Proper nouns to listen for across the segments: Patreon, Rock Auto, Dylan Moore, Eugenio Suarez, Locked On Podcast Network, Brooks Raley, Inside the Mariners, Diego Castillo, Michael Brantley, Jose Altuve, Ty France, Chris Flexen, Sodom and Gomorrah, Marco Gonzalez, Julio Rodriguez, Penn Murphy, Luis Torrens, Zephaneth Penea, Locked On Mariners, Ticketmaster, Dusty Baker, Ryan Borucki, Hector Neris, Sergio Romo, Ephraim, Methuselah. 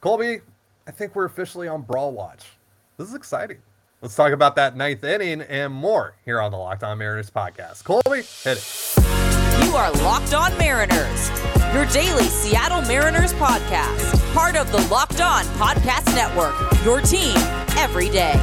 Colby, I think we're officially on Brawl Watch. This is exciting. Let's talk about that ninth inning and more here on the Locked On Mariners podcast. Colby, hit it. You are Locked On Mariners, your daily Seattle Mariners podcast, part of the Locked On Podcast Network, your team every day.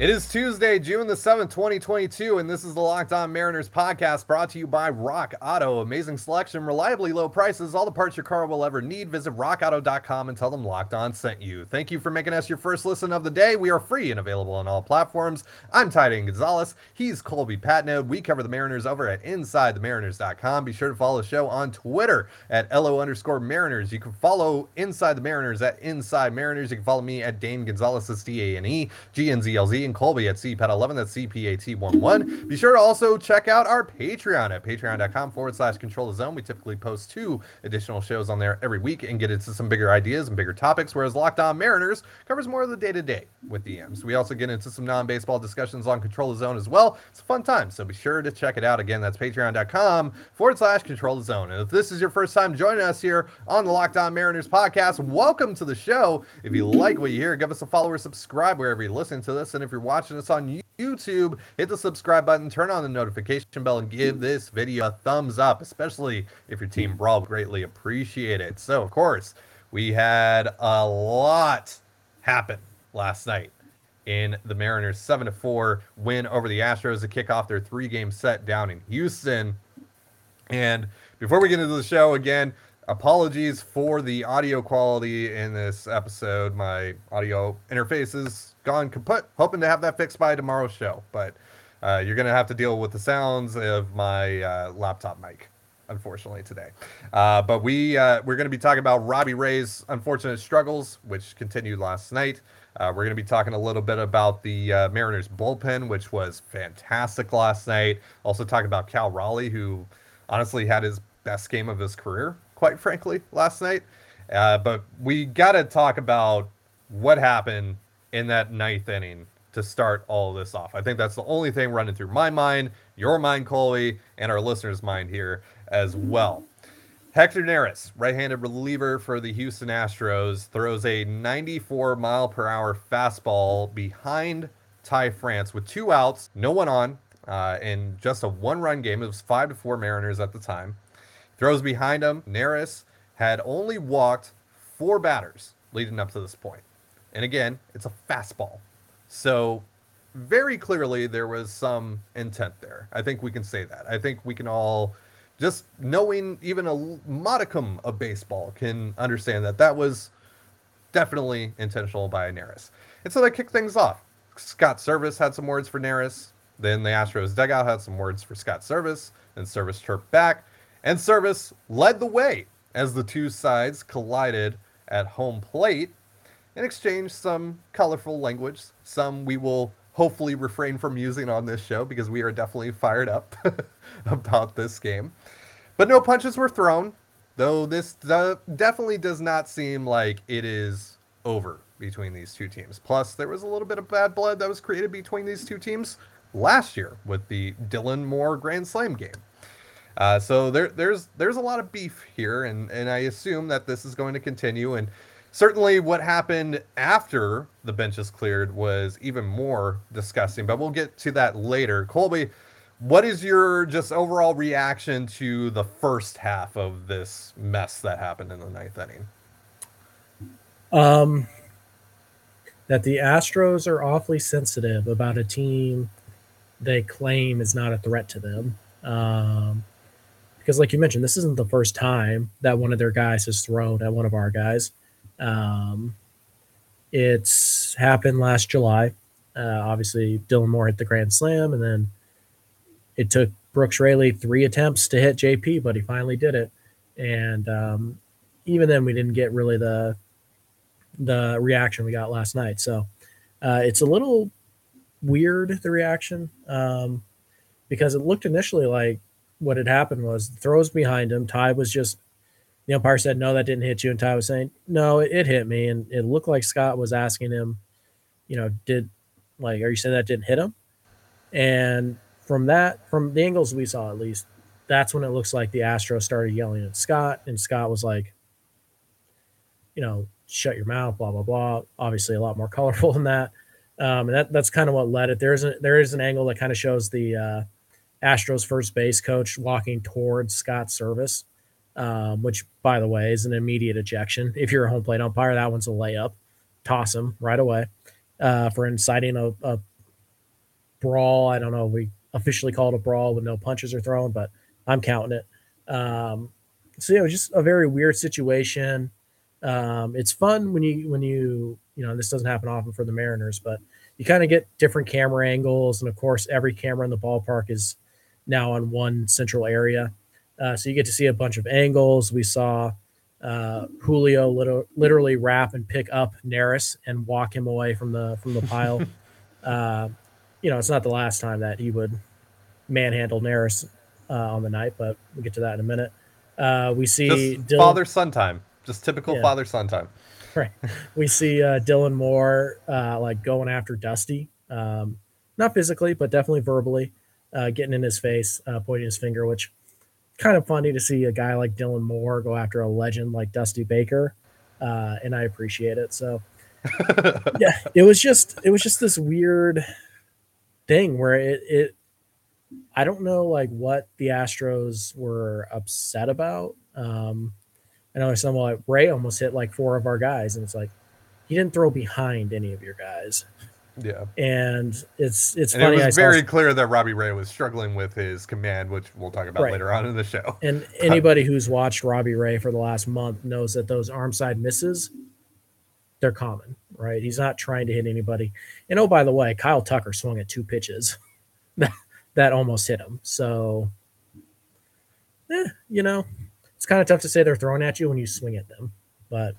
It is Tuesday, June the 7th, 2022, and this is the Locked On Mariners podcast brought to you by Rock Auto. Amazing selection, reliably low prices, all the parts your car will ever need. Visit rockauto.com and tell them Locked On sent you. Thank you for making us your first listen of the day. We are free and available on all platforms. I'm Ty Dane Gonzalez. He's Colby Patnode. We cover the Mariners over at InsideTheMariners.com. Be sure to follow the show on Twitter at @LO_Mariners. You can follow Inside the Mariners at Inside Mariners. You can follow me at Dane Gonzalez, that's DaneGnzlz, and Colby at CPAT11, that's CPAT11. Be sure to also check out our Patreon at patreon.com/control the zone. We typically post two additional shows on there every week and get into some bigger ideas and bigger topics, whereas Locked On Mariners covers more of the day-to-day with the M's. We also get into some non-baseball discussions on Control the Zone as well. It's a fun time, so be sure to check it out. Again, that's patreon.com/control the zone. And if this is your first time joining us here on the Locked On Mariners podcast, welcome to the show. If you like what you hear, give us a follow or subscribe wherever you listen to this. And if you're watching us on YouTube, hit the subscribe button, turn on the notification bell, and give this video a thumbs up, especially if your team brawl. Greatly appreciate it. So, of course, we had a lot happen last night in the Mariners' 7-4 win over the Astros to kick off their three-game set down in Houston. And before we get into the show, again, apologies for the audio quality in this episode. My audio interface is gone kaput. Hoping to have that fixed by tomorrow's show, but you're going to have to deal with the sounds of my laptop mic, unfortunately, today. But we're going to be talking about Robbie Ray's unfortunate struggles, which continued last night. We're going to be talking a little bit about the Mariners bullpen, which was fantastic last night. Also talking about Cal Raleigh, who honestly had his best game of his career, quite frankly, last night. But we got to talk about what happened in that ninth inning to start all of this off. I think that's the only thing running through my mind, your mind, Coley, and our listeners' mind here as well. Hector Neris, right-handed reliever for the Houston Astros, throws a 94-mile-per-hour fastball behind Ty France with two outs, no one on, in just a one-run game. It was 5-4 Mariners at the time. Throws behind him. Neris had only walked four batters leading up to this point. And again, it's a fastball. So very clearly there was some intent there. I think we can say that. I think we can all, just knowing even a modicum of baseball, can understand that that was definitely intentional by Neris. And so they kicked things off. Scott Servais had some words for Neris. Then the Astros dugout had some words for Scott Servais. Then Servais chirped back. And Servais led the way as the two sides collided at home plate and exchanged some colorful language, some we will hopefully refrain from using on this show because we are definitely fired up about this game. But no punches were thrown, though this definitely does not seem like it is over between these two teams. Plus, there was a little bit of bad blood that was created between these two teams last year with the Dylan Moore Grand Slam game. So there's a lot of beef here, and I assume that this is going to continue. And certainly what happened after the benches cleared was even more disgusting, but we'll get to that later. Colby, what is your just overall reaction to the first half of this mess that happened in the ninth inning? That the Astros are awfully sensitive about a team they claim is not a threat to them. Because like you mentioned, this isn't the first time that one of their guys has thrown at one of our guys. It's happened last July. Obviously, Dylan Moore hit the grand slam, and then it took Brooks Raley three attempts to hit JP, but he finally did it. And even then, we didn't get really the reaction we got last night. So it's a little weird, the reaction, because it looked initially like what had happened was the throws behind him. Ty was just, the umpire said, no, that didn't hit you. And Ty was saying, no, it hit me. And it looked like Scott was asking him, are you saying that didn't hit him? And from the angles we saw, at least, that's when it looks like the Astros started yelling at Scott. And Scott was like, you know, shut your mouth, blah, blah, blah. Obviously a lot more colorful than that. And that's kind of what led it. There is an angle that kind of shows the Astros first base coach walking towards Scott Servais, which, by the way, is an immediate ejection. If you're a home plate umpire, that one's a layup. Toss him right away for inciting a brawl. I don't know. We officially called a brawl when no punches are thrown, but I'm counting it. So, yeah, it was just a very weird situation. It's fun when you and this doesn't happen often for the Mariners, but you kind of get different camera angles. And, of course, every camera in the ballpark is now on one central area. So you get to see a bunch of angles. We saw Julio literally wrap and pick up Neris and walk him away from the pile. It's not the last time that he would manhandle Neris on the night, but we'll get to that in a minute. We see father-son time. Just typical father-son time. Right. We see Dylan Moore going after Dusty. Not physically, but definitely verbally, getting in his face, pointing his finger, which kind of funny to see a guy like Dylan Moore go after a legend like Dusty Baker. And I appreciate it. So yeah, it was just this weird thing where it I don't know what the Astros were upset about. I know some Ray almost hit four of our guys, and it's he didn't throw behind any of your guys. Yeah, and it's funny. It was very clear that Robbie Ray was struggling with his command, which we'll talk about later on in the show. And anybody who's watched Robbie Ray for the last month knows that those arm side misses, they're common, right? He's not trying to hit anybody. And oh, by the way, Kyle Tucker swung at two pitches that almost hit him. So, it's kind of tough to say they're throwing at you when you swing at them, but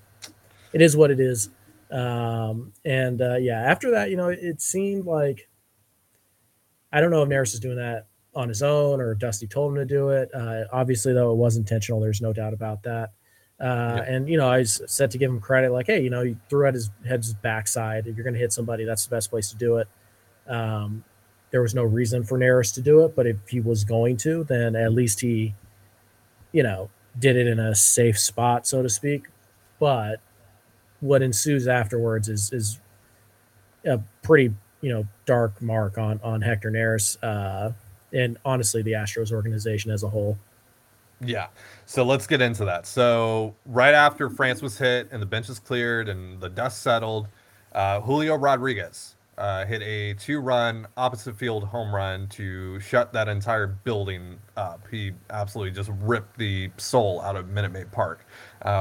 it is what it is. After that, it seemed I don't know if Neris is doing that on his own or if Dusty told him to do it. Obviously though, it was intentional. There's no doubt about that. And I was set to give him credit. Hey, you threw at his head's backside. If you're going to hit somebody, that's the best place to do it. There was no reason for Neris to do it, but if he was going to, then at least he, did it in a safe spot, so to speak. But what ensues afterwards is a pretty, dark mark on Hector Neris and honestly the Astros organization as a whole. Yeah. So let's get into that. So right after France was hit and the bench was cleared and the dust settled, Julio Rodriguez hit a 2-run opposite field home run to shut that entire building up. He absolutely just ripped the soul out of Minute Maid Park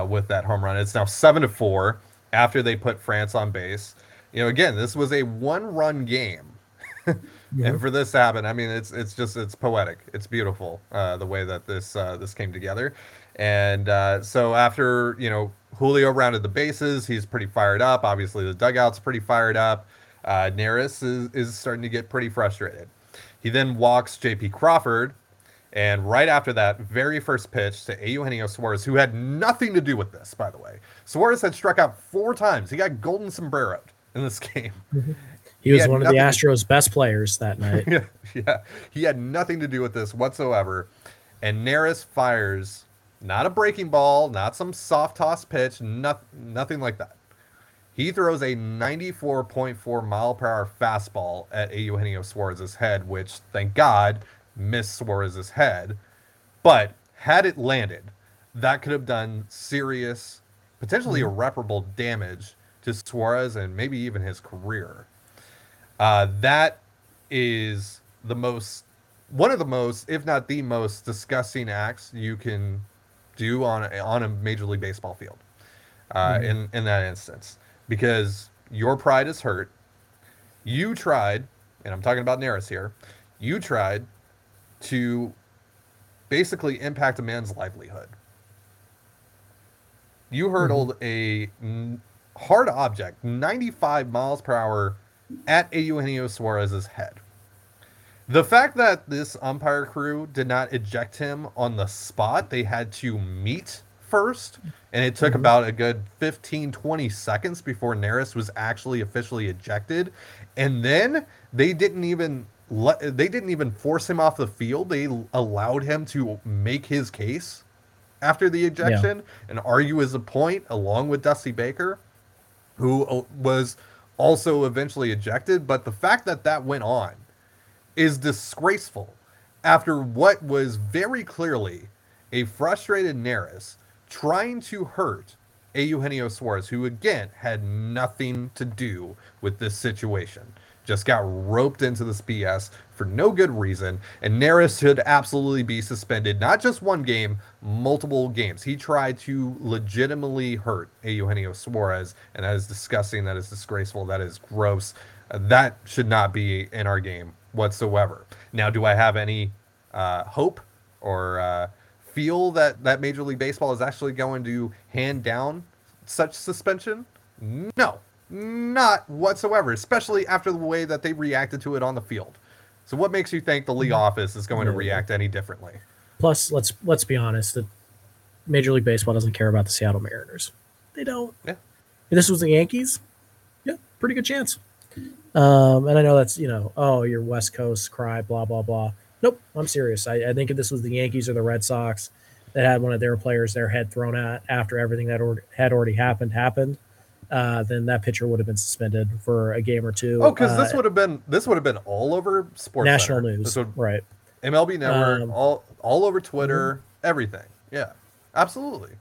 with that home run. It's now 7-4 after they put France on base. Again, this was a 1-run game. Yeah. And for this to happen, I mean, it's poetic. It's beautiful, the way that this came together. And so after, Julio rounded the bases, he's pretty fired up. Obviously, the dugout's pretty fired up. Neris is starting to get pretty frustrated. He then walks J.P. Crawford, and right after that very first pitch to Eugenio Suarez, who had nothing to do with this, by the way. Suarez had struck out 4 times. He got golden sombreroed in this game. Mm-hmm. He was one of the Astros' best players that night. Yeah, he had nothing to do with this whatsoever. And Neris fires not a breaking ball, not some soft toss pitch, nothing like that. He throws a 94.4 mile per hour fastball at Eugenio Suarez's head, which, thank God, missed Suarez's head. But had it landed, that could have done serious, potentially irreparable damage to Suarez and maybe even his career. That is one of the most, if not the most, disgusting acts you can do on a Major League Baseball field in that instance, because your pride is hurt. You tried, and I'm talking about Neris here, you tried to basically impact a man's livelihood. You hurtled a hard object, 95 miles per hour, at Eugenio Suarez's head. The fact that this umpire crew did not eject him on the spot, they had to meet first, and it took about a good 15-20 seconds before Neris was actually officially ejected. And then they didn't even force him off the field. They allowed him to make his case after the ejection and argue his point along with Dusty Baker, who was also eventually ejected. But the fact that that went on is disgraceful after what was very clearly a frustrated Neris trying to hurt a Eugenio Suarez, who, again, had nothing to do with this situation. Just got roped into this BS for no good reason, and Neris should absolutely be suspended, not just one game, multiple games. He tried to legitimately hurt a Eugenio Suarez, and that is disgusting, that is disgraceful, that is gross. That should not be in our game whatsoever. Now, do I have any hope or feel that Major League Baseball is actually going to hand down such suspension? No. Not whatsoever, especially after the way that they reacted to it on the field. So what makes you think the league office is going to react any differently? Plus, let's be honest, that Major League Baseball doesn't care about the Seattle Mariners. They don't. Yeah. If this was the Yankees, pretty good chance. And I know that's, your West Coast cry, blah, blah, blah. Nope, I'm serious. I think if this was the Yankees or the Red Sox that had one of their players their head thrown at after everything that had already happened, then that pitcher would have been suspended for a game or two. Oh, because this would have been all over sports, national news, right? MLB Network, all over Twitter, everything. Yeah, absolutely.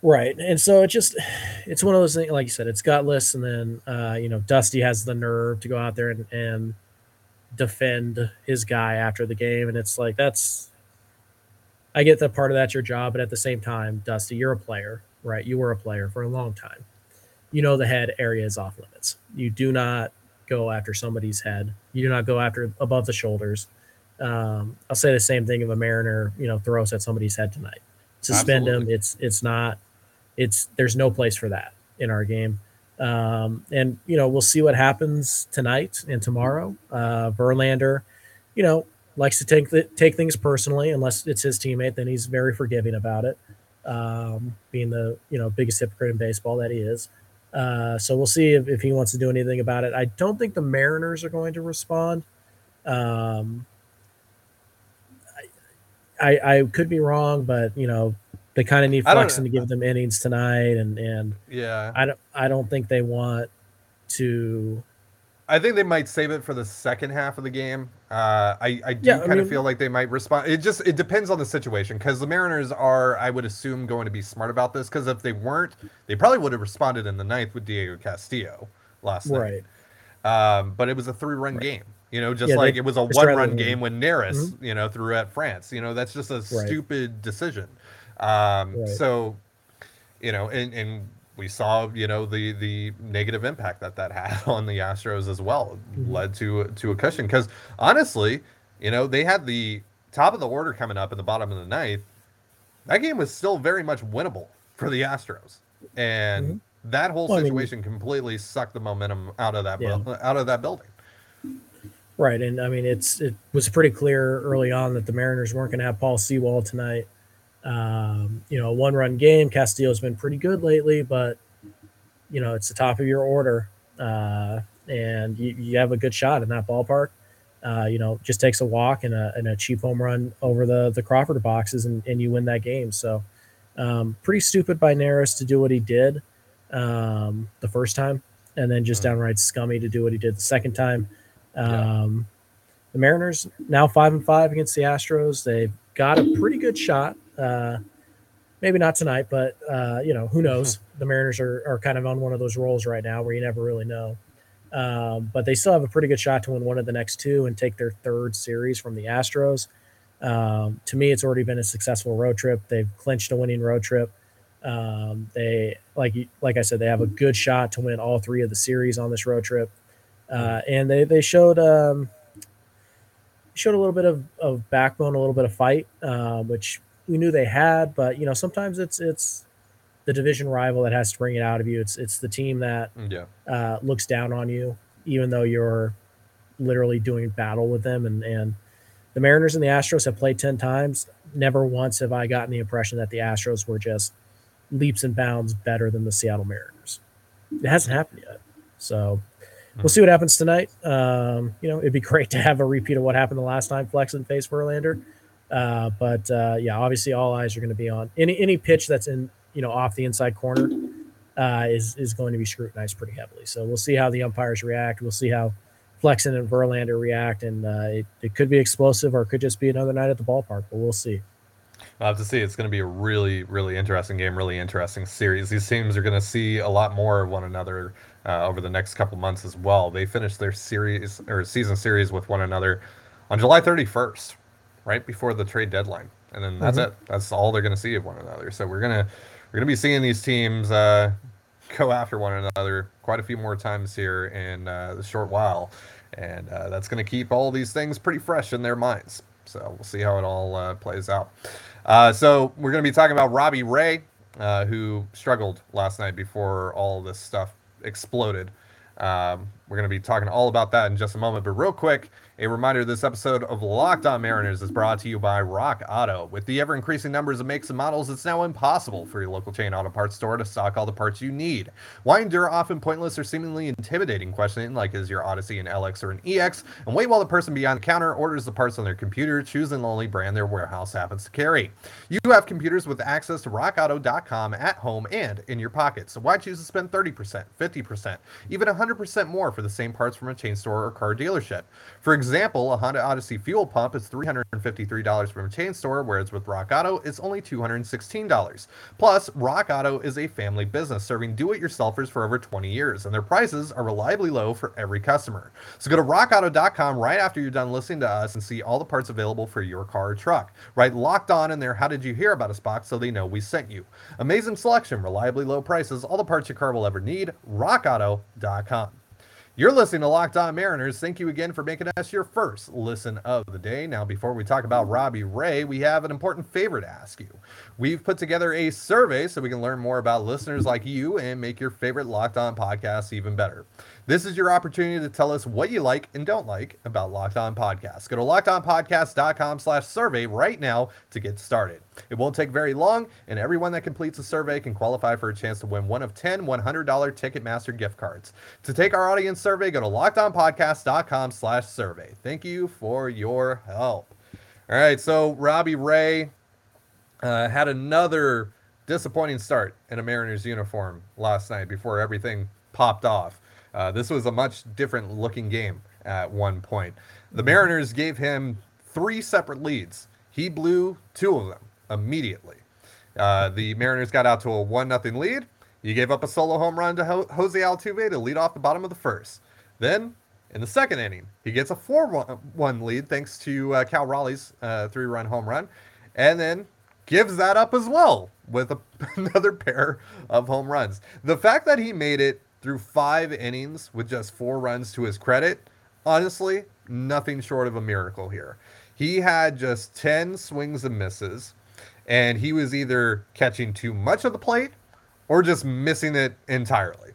Right, and so it's one of those things. Like you said, it's gutless, and then Dusty has the nerve to go out there and defend his guy after the game, and it's like I get that part of that's your job, but at the same time, Dusty, you're a player, right? You were a player for a long time. You know the head area is off limits. You do not go after somebody's head. You do not go after above the shoulders. I'll say the same thing if a Mariner, throws at somebody's head tonight. Suspend him. There's no place for that in our game. We'll see what happens tonight and tomorrow. Verlander, likes to take things personally. Unless it's his teammate, then he's very forgiving about it. Being the, biggest hypocrite in baseball that he is. So we'll see if he wants to do anything about it. I don't think the Mariners are going to respond. I could be wrong, but they kind of need Flexen to give them innings tonight, and yeah, I don't think they want to. I think they might save it for the second half of the game. I feel like they might respond. It depends on the situation, because the Mariners are, I would assume, going to be smart about this, because if they weren't, they probably would have responded in the ninth with Diego Castillo last night. Right. But it was a 3-run game, it was a 1-run game when Neris, threw at France. That's just a stupid decision. So, and we saw, the negative impact that had on the Astros as well, led to a cushion. Because honestly, they had the top of the order coming up at the bottom of the ninth. That game was still very much winnable for the Astros, and that whole situation completely sucked the momentum out of that out of that building. Right, and I mean it was pretty clear early on that the Mariners weren't going to have Paul Sewald tonight. A 1-run game. Castillo's been pretty good lately, but it's the top of your order, and you have a good shot in that ballpark. Just takes a walk and a cheap home run over the Crawford boxes, and you win that game. So, pretty stupid by Neris to do what he did the first time, and then just downright scummy to do what he did the second time. The Mariners now 5-5 against the Astros. They've got a pretty good shot. Maybe not tonight, but who knows? The Mariners are kind of on one of those rolls right now where you never really know. But they still have a pretty good shot to win one of the next two and take their third series from the Astros. To me, it's already been a successful road trip. They've clinched a winning road trip. They like I said, they have a good shot to win all three of the series on this road trip, and they showed. Showed a little bit of backbone, a little bit of fight, which we knew they had, but sometimes it's the division rival that has to bring it out of you. It's the team that looks down on you, even though you're literally doing battle with them. And the Mariners and the Astros have played 10 times. Never once have I gotten the impression that the Astros were just leaps and bounds better than the Seattle Mariners. It hasn't happened yet. So we'll see what happens tonight. It'd be great to have a repeat of what happened the last time Flexen faced Verlander. But obviously all eyes are going to be on any pitch that's in, off the inside corner is going to be scrutinized pretty heavily. So we'll see how the umpires react. We'll see how Flexen and Verlander react, and it could be explosive, or it could just be another night at the ballpark, but we'll see. We'll have to see. It's going to be a really, really interesting game, really interesting series. These teams are going to see a lot more of one another over the next couple months as well. They finished their series or season series with one another on July 31st, right before the trade deadline, and then that's it. That's all they're going to see of one another. So we're gonna be seeing these teams go after one another quite a few more times here in the short while, and that's going to keep all these things pretty fresh in their minds. So we'll see how it all plays out. So we're going to be talking about Robbie Ray, who struggled last night before all this stuff exploded. We're going to be talking all about that in just a moment. But real quick, a reminder, this episode of Locked On Mariners is brought to you by Rock Auto. With the ever-increasing numbers of makes and models, it's now impossible for your local chain auto parts store to stock all the parts you need. Why endure often pointless or seemingly intimidating questioning like, is your Odyssey an LX or an EX? And wait while the person behind the counter orders the parts on their computer, choosing the only brand their warehouse happens to carry. You have computers with access to rockauto.com at home and in your pocket, so why choose to spend 30%, 50%, even 100% more for the same parts from a chain store or car dealership? For example, a Honda Odyssey fuel pump is $353 from a chain store, whereas with Rock Auto, it's only $216. Plus, Rock Auto is a family business serving do-it-yourselfers for over 20 years, and their prices are reliably low for every customer. So go to rockauto.com right after you're done listening to us and see all the parts available for your car or truck. Write Locked On in their How Did You Hear About Us box so they know we sent you. Amazing selection, reliably low prices, all the parts your car will ever need, rockauto.com. You're listening to Locked On Mariners. Thank you again for making us your first listen of the day. Now, before we talk about Robbie Ray, we have an important favor to ask you. We've put together a survey so we can learn more about listeners like you and make your favorite Locked On podcast even better. This is your opportunity to tell us what you like and don't like about Locked On Podcasts. Go to LockedOnPodcasts.com/survey right now to get started. It won't take very long, and everyone that completes a survey can qualify for a chance to win one of 10 $100 Ticketmaster gift cards. To take our audience survey, go to LockedOnPodcasts.com/survey. Thank you for your help. All right, so Robbie Ray had another disappointing start in a Mariners uniform last night before everything popped off. This was a much different looking game at one point. The Mariners gave him three separate leads. He blew two of them immediately. The Mariners got out to a 1-0 lead. He gave up a solo home run to Jose Altuve to lead off the bottom of the first. Then, in the second inning, he gets a 4-1 lead thanks to Cal Raleigh's three-run home run. And then gives that up as well with another pair of home runs. The fact that he made it through five innings with just four runs to his credit, honestly, nothing short of a miracle here. He had just 10 swings and misses, and he was either catching too much of the plate or just missing it entirely.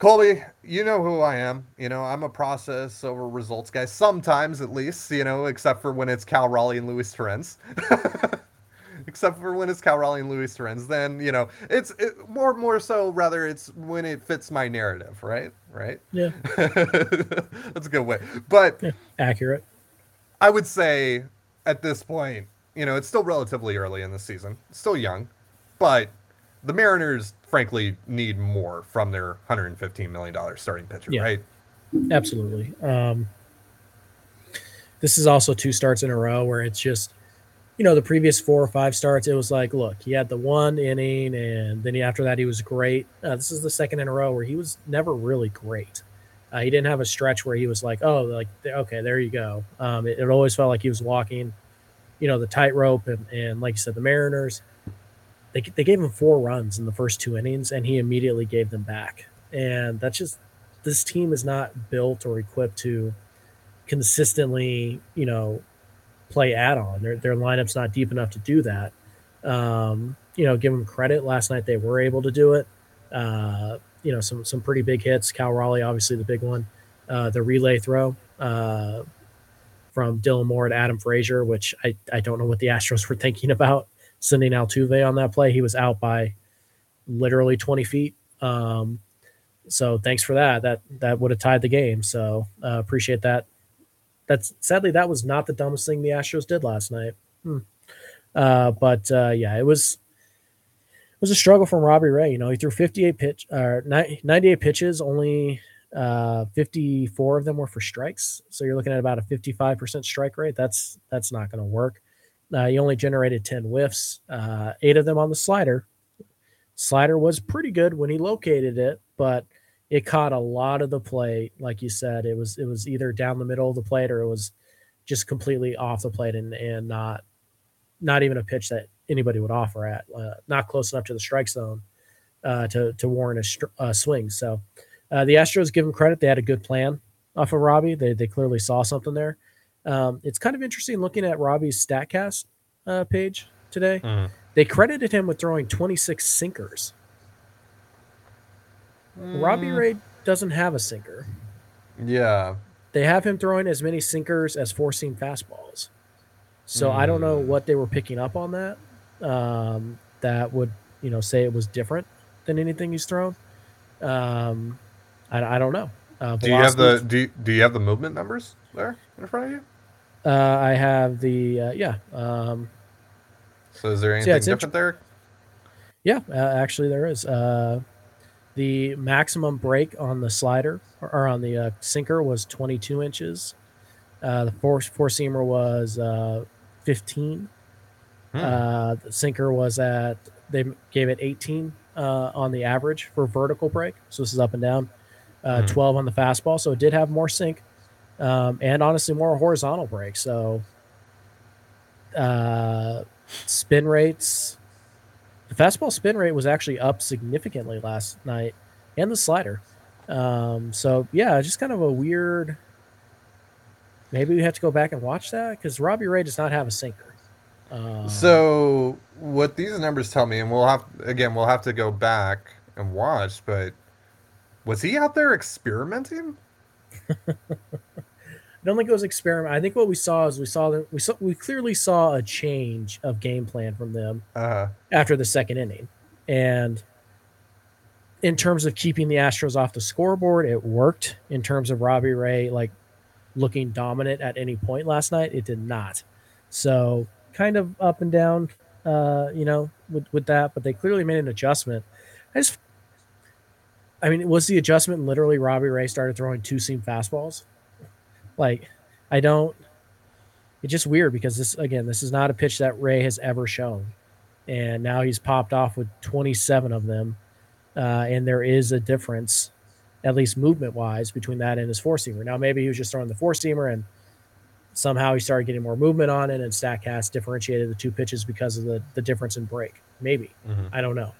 Colby, you know who I am. I'm a process over results guy, sometimes at least, except for when it's Cal Raleigh and Luis Torrens. Except for when it's Cal Raleigh and Luis Torrens, then it's more so rather it's when it fits my narrative, right? Yeah, that's a good way, but yeah, accurate. I would say at this point, it's still relatively early in the season, it's still young, but the Mariners frankly need more from their $115 million starting pitcher, yeah, right? Absolutely. This is also two starts in a row where it's just, the previous four or five starts, it was like, look, he had the one inning, and then after that he was great. This is the second in a row where he was never really great. He didn't have a stretch where he was like, oh, like, okay, there you go. It always felt like he was walking, the tightrope. And like you said, the Mariners, they gave him four runs in the first two innings, and he immediately gave them back. And that's just, this team is not built or equipped to consistently, play add-on. Their lineup's not deep enough to do that. Give them credit. Last night they were able to do it. Some pretty big hits. Cal Raleigh, obviously the big one. The relay throw from Dylan Moore to Adam Frazier, which I don't know what the Astros were thinking about sending Altuve on that play. He was out by literally 20 feet. So thanks for that. That would have tied the game. So appreciate that that's sadly, that was not the dumbest thing the Astros did last night. But it was a struggle from Robbie Ray. You know, he threw 98 pitches, only 54 of them were for strikes. So you're looking at about a 55% strike rate. That's not going to work. He only generated 10 whiffs, 8 of them on the slider. Slider was pretty good when he located it, but it caught a lot of the plate. Like you said, it was either down the middle of the plate or it was just completely off the plate and not even a pitch that anybody would offer at, not close enough to the strike zone to warrant a swing. So the Astros, give them credit. They had a good plan off of Robbie. They clearly saw something there. It's kind of interesting looking at Robbie's StatCast page today. They credited him with throwing 26 sinkers. Robbie Ray doesn't have a sinker. Yeah. They have him throwing as many sinkers as four-seam fastballs. So I don't know what they were picking up on that. That would, say it was different than anything he's thrown. I don't know. Do you have the movement numbers there in front of you? I have the yeah. So is there anything different there? Yeah, actually there is. The maximum break on the slider or on the sinker was 22 inches. The four seamer was 15. The sinker was at, they gave it 18 on the average for vertical break. So this is up and down. 12 on the fastball. So it did have more sink and honestly more horizontal break. So spin rates, the fastball spin rate was actually up significantly last night and the slider. So yeah, just kind of a weird, maybe we have to go back and watch that because Robbie Ray does not have a sinker. So what these numbers tell me, and we'll have to go back and watch, but was he out there experimenting? I don't think it was experiment. I think what we saw is we clearly saw a change of game plan from them after the second inning. And in terms of keeping the Astros off the scoreboard, it worked. In terms of Robbie Ray looking dominant at any point last night, it did not. So kind of up and down, with that. But they clearly made an adjustment. Was the adjustment literally Robbie Ray started throwing two-seam fastballs? It's just weird because this is not a pitch that Ray has ever shown. And now he's popped off with 27 of them. And there is a difference, at least movement-wise, between that and his four-seamer. Now, maybe he was just throwing the four-seamer and somehow he started getting more movement on it and StatCast differentiated the two pitches because of the difference in break. Maybe. Mm-hmm. I don't know.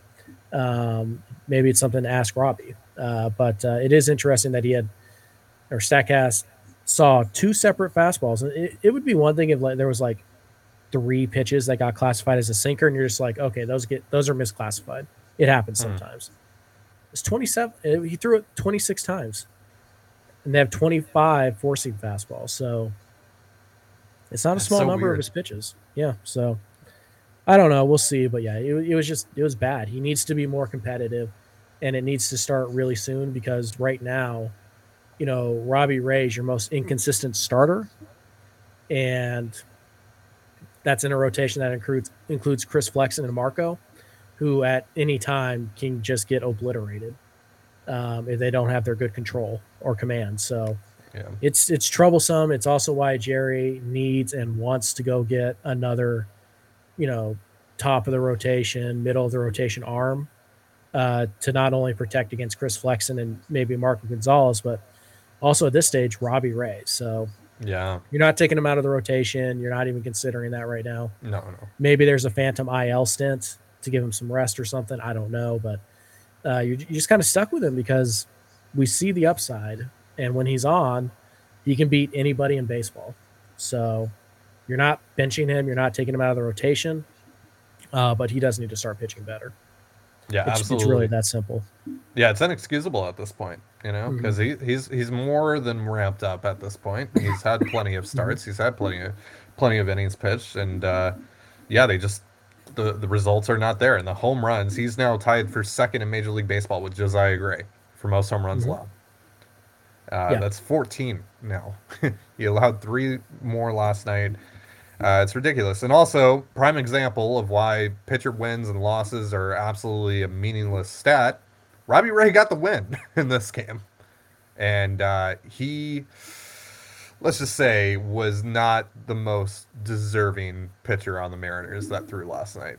Maybe it's something to ask Robbie, but it is interesting that he had, or StatCast saw, two separate fastballs. And it would be one thing if there was 3 pitches that got classified as a sinker, and you're just like, okay, those are misclassified. It happens sometimes. It's 27. He threw it 26 times, and they have 25 four-seam fastballs. So it's not a small number of his pitches. Yeah, so. I don't know. We'll see. But yeah, it was bad. He needs to be more competitive and it needs to start really soon because right now, Robbie Ray is your most inconsistent starter. And that's in a rotation that includes Chris Flexen and Marco, who at any time can just get obliterated if they don't have their good control or command. So yeah. It's troublesome. It's also why Jerry needs and wants to go get another top of the rotation, middle of the rotation arm to not only protect against Chris Flexen and maybe Marco Gonzalez, but also at this stage, Robbie Ray. So yeah, you're not taking him out of the rotation. You're not even considering that right now. No. Maybe there's a phantom IL stint to give him some rest or something. I don't know, but you're just kind of stuck with him because we see the upside. And when he's on, he can beat anybody in baseball. So you're not benching him. You're not taking him out of the rotation, but he does need to start pitching better. Yeah, absolutely. It's really that simple. Yeah, it's inexcusable at this point, because he's more than ramped up at this point. He's had plenty of starts. He's had plenty of innings pitched, and they just the results are not there. And the home runs, he's now tied for second in Major League Baseball with Josiah Gray for most home runs allowed. That's 14 now. He allowed 3 more last night. It's ridiculous. And also, prime example of why pitcher wins and losses are absolutely a meaningless stat. Robbie Ray got the win in this game. And he, let's just say, was not the most deserving pitcher on the Mariners that threw last night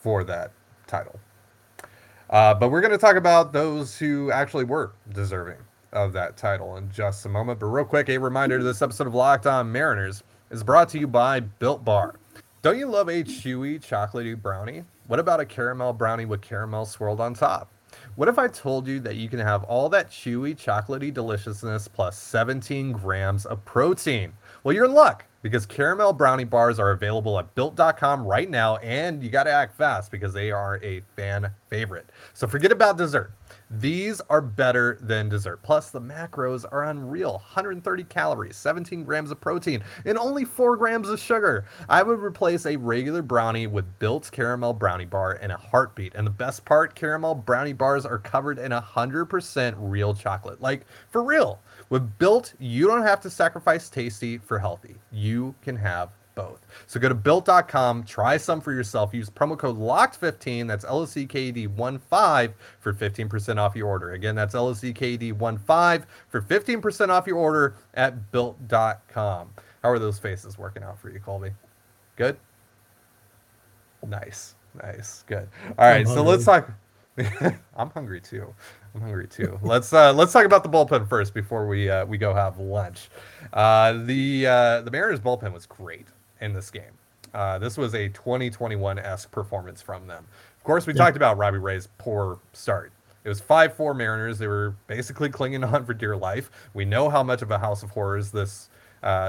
for that title. But we're going to talk about those who actually were deserving of that title in just a moment. But real quick, a reminder, this episode of Locked On Mariners is brought to you by Built Bar. Don't you love a chewy, chocolatey brownie? What about a caramel brownie with caramel swirled on top? What if I told you that you can have all that chewy, chocolatey deliciousness plus 17 grams of protein? Well, you're in luck, because caramel brownie bars are available at Built.com right now, and you got to act fast because they are a fan favorite. So forget about dessert. These are better than dessert. Plus, the macros are unreal. 130 calories, 17 grams of protein, and only 4 grams of sugar. I would replace a regular brownie with Built's Caramel Brownie Bar in a heartbeat. And the best part, caramel brownie bars are covered in 100% real chocolate. Like, for real. With Built, you don't have to sacrifice tasty for healthy. You can have both. So go to Built.com, try some for yourself. Use promo code LOCKED15, that's LOCKED15, for 15% off your order. Again, that's LOCKED15 for 15% off your order at Built.com. How are those faces working out for you, Colby? Good? Nice. Good. All right, so let's talk. I'm hungry too. Let's talk about the bullpen first before we go have lunch. The Mariners bullpen was great in this game. This was a 2021-esque performance from them. Of course, we talked about Robbie Ray's poor start. It was 5-4 Mariners. They were basically clinging on for dear life. We know how much of a house of horrors this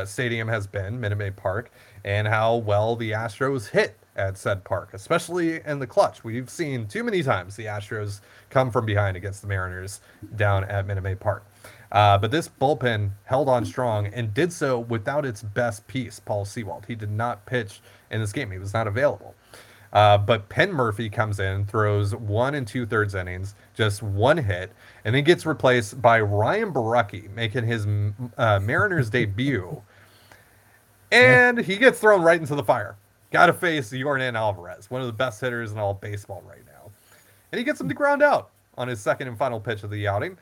stadium has been, Minute Maid Park, and how well the Astros hit at said park, especially in the clutch. We've seen too many times the Astros come from behind against the Mariners down at Minute Maid Park. But this bullpen held on strong and did so without its best piece, Paul Sewald. He did not pitch in this game. He was not available. But Penn Murphy comes in, throws 1 2/3 innings, just 1 hit, and then gets replaced by Ryan Borucki, making his Mariners debut. And he gets thrown right into the fire. Got to face Yordan Alvarez, one of the best hitters in all baseball right now. And he gets him to ground out on his second and final pitch of the outing.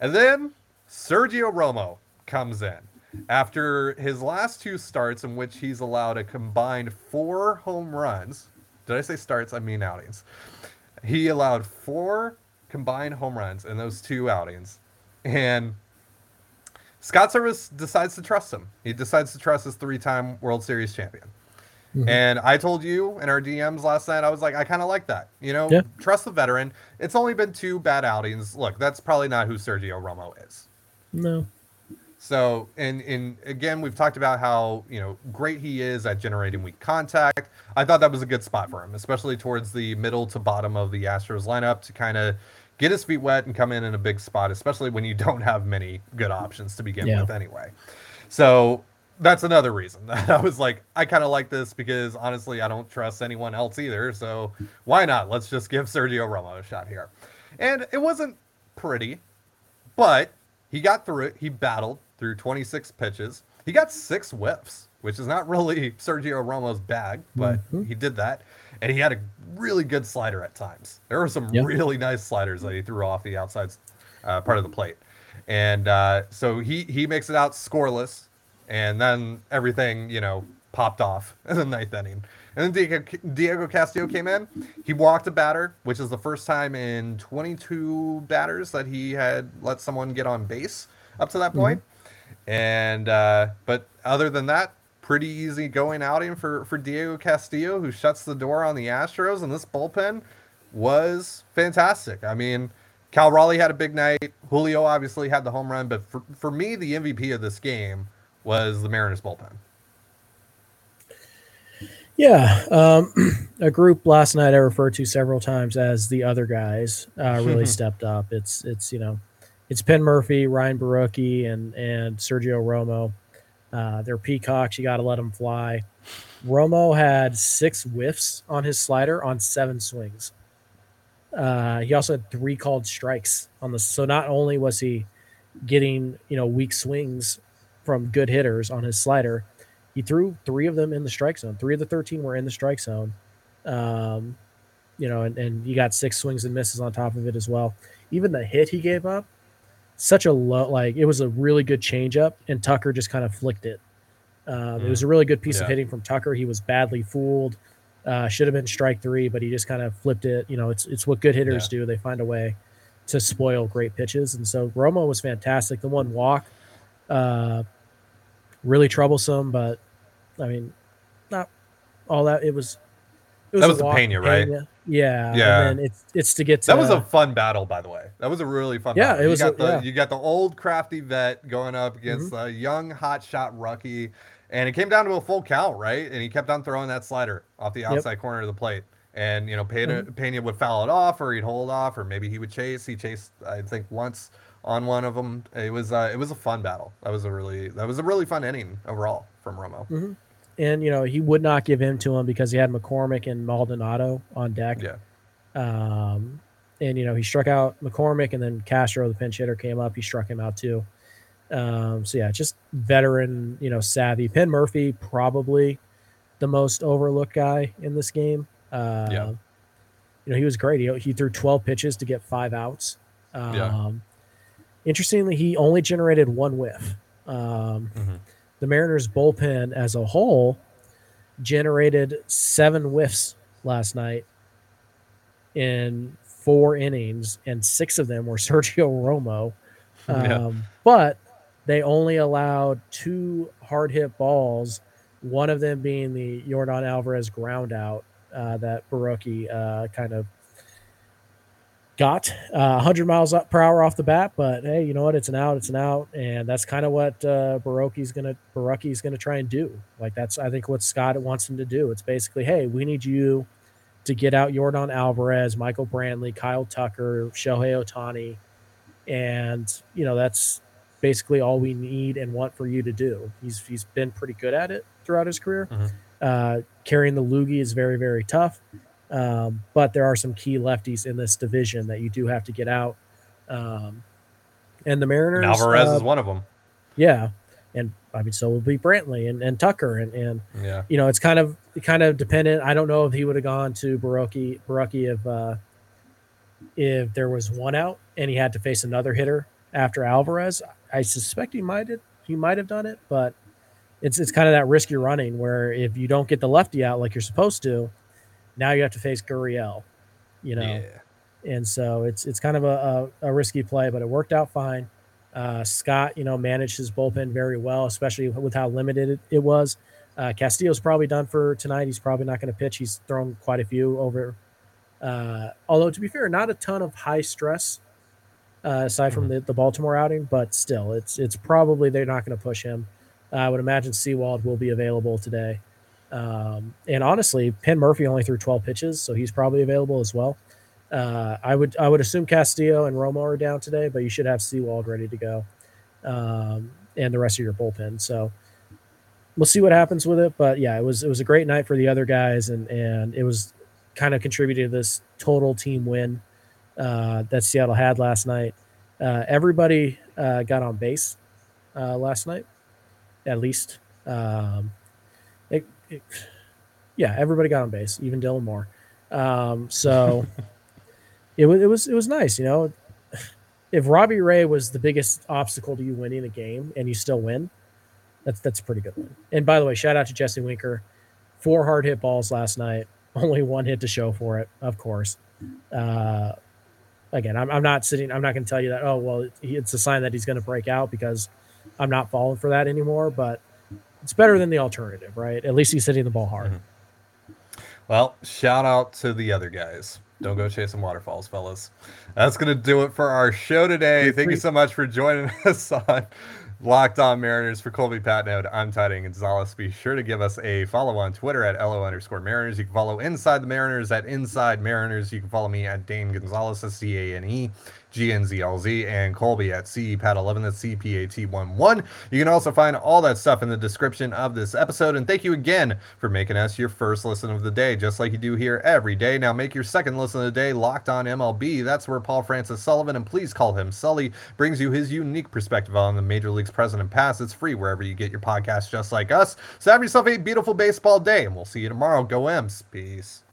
And then Sergio Romo comes in after his last 2 starts in which he's allowed a combined 4 home runs. Did I say starts? I mean outings. He allowed 4 combined home runs in those 2 outings. And Scott Servais decides to trust him. He decides to trust his 3-time World Series champion. Mm-hmm. And I told you in our DMs last night, I was like, I kind of like that. Trust the veteran. It's only been 2 bad outings. Look, that's probably not who Sergio Romo is. No. So, and again, we've talked about how, great he is at generating weak contact. I thought that was a good spot for him, especially towards the middle to bottom of the Astros lineup to kind of get his feet wet and come in a big spot, especially when you don't have many good options to begin with anyway. So that's another reason that I was like, I kind of like this because honestly, I don't trust anyone else either. So why not? Let's just give Sergio Romo a shot here. And it wasn't pretty, but he got through it. He battled through 26 pitches. He got 6 whiffs, which is not really Sergio Romo's bag, but he did that. And he had a really good slider at times. There were some really nice sliders that he threw off the outside part of the plate. And so he makes it out scoreless. And then everything, popped off in the 9th inning. And then Diego Castillo came in. He walked a batter, which is the first time in 22 batters that he had let someone get on base up to that point. And but other than that, pretty easy going outing for Diego Castillo, who shuts the door on the Astros. And this bullpen was fantastic. I mean, Cal Raleigh had a big night. Julio obviously had the home run. But for me, the MVP of this game was the Mariners bullpen. Yeah. A group last night I referred to several times as the other guys really stepped up. It's Penn Murphy, Ryan Borucki, and Sergio Romo. They're peacocks. You got to let them fly. Romo had 6 whiffs on his slider on 7 swings. He also had 3 called strikes on the. So not only was he getting, you know, weak swings from good hitters on his slider. He threw three of them in the strike zone. Three of the 13 were in the strike zone. You know, and he got six swings and misses on top of it as well. Even the hit he gave up, such a low, like it was a really good changeup, and Tucker just kind of flicked it. It was a really good piece of hitting from Tucker. He was badly fooled. Should have been strike three, but he just kind of flipped it. You know, it's what good hitters do. They find a way to spoil great pitches. And so Romo was fantastic. The one walk, really troublesome, but I mean, not all that. It was that was the Pena, right? Yeah. And then it's to get to, that was a fun battle, by the way. That was a really fun battle. Yeah, you got the old crafty vet going up against a young hotshot rookie, and it came down to a full count, right? And he kept on throwing that slider off the outside corner of the plate. And, you know, Pena would foul it off, or he'd hold off, or maybe he would chase. He chased, I think, once on one of them. It was a fun battle. That was a really fun inning overall from Romo. Mm-hmm. And, you know, he would not give in to him because he had McCormick and Maldonado on deck. Yeah. And, you know, he struck out McCormick, and then Castro, the pinch hitter, came up. He struck him out too. So, yeah, just veteran, you know, savvy. Penn Murphy, probably the most overlooked guy in this game. You know, he was great. He threw 12 pitches to get 5 outs. Interestingly, he only generated one whiff. The Mariners bullpen as a whole generated 7 whiffs last night in 4 innings, and 6 of them were Sergio Romo. But they only allowed 2 hard hit balls, one of them being the Yordan Alvarez ground out. That Borucki kind of got 100 miles per hour off the bat, but hey, you know what? It's an out, and that's kind of what Borucki's gonna try and do. Like that's, I think, what Scott wants him to do. It's basically, hey, we need you to get out Yordan Alvarez, Michael Brantley, Kyle Tucker, Shohei Ohtani, and you know that's basically all we need and want for you to do. He's been pretty good at it throughout his career. Carrying the loogie is very, very tough, but there are some key lefties in this division that you do have to get out. And the Mariners, and Alvarez is one of them. Yeah, and I mean, so will be Brantley and Tucker, and you know, it's kind of dependent. I don't know if he would have gone to Borucki if there was one out and he had to face another hitter after Alvarez. I suspect he might have done it, but. It's kind of that risk you're running where if you don't get the lefty out like you're supposed to, now you have to face Gurriel, you know. Yeah. And so it's kind of a risky play, but it worked out fine. Scott, you know, managed his bullpen very well, especially with how limited it was. Castillo's probably done for tonight. He's probably not going to pitch. He's thrown quite a few over. Although, to be fair, not a ton of high stress aside from the Baltimore outing, but still, it's probably they're not going to push him. I would imagine Sewald will be available today. And honestly, Penn Murphy only threw 12 pitches, so he's probably available as well. I would assume Castillo and Romo are down today, but you should have Sewald ready to go and the rest of your bullpen. So we'll see what happens with it. But, yeah, it was a great night for the other guys, and it was kind of contributed to this total team win that Seattle had last night. Everybody got on base last night. At least, everybody got on base, even Dylan Moore. So it was nice, you know. If Robbie Ray was the biggest obstacle to you winning the game and you still win, that's a pretty good win. And by the way, shout out to Jesse Winker, 4 hard hit balls last night, only 1 hit to show for it, of course. Again, I'm not going to tell you that. Oh well, it's a sign that he's going to break out because. I'm not falling for that anymore, but it's better than the alternative, right? At least he's hitting the ball hard. Mm-hmm. Well, shout out to the other guys. Don't go chasing waterfalls, fellas. That's going to do it for our show today. Thank you so much for joining us on Locked On Mariners for Colby Patnode. I'm Ty Dane Gonzalez. Be sure to give us a follow on Twitter at @LO_Mariners. You can follow Inside the Mariners at Inside Mariners. You can follow me at Dane Gonzalez, CANEGNZLZ, and Colby at CEPAT11, that's CPAT11. You can also find all that stuff in the description of this episode. And thank you again for making us your first listen of the day, just like you do here every day. Now make your second listen of the day Locked On MLB. That's where Paul Francis Sullivan, and please call him Sully, brings you his unique perspective on the major leagues present and past. It's free wherever you get your podcast, just like us. So have yourself a beautiful baseball day, and we'll see you tomorrow. Go M's. Peace.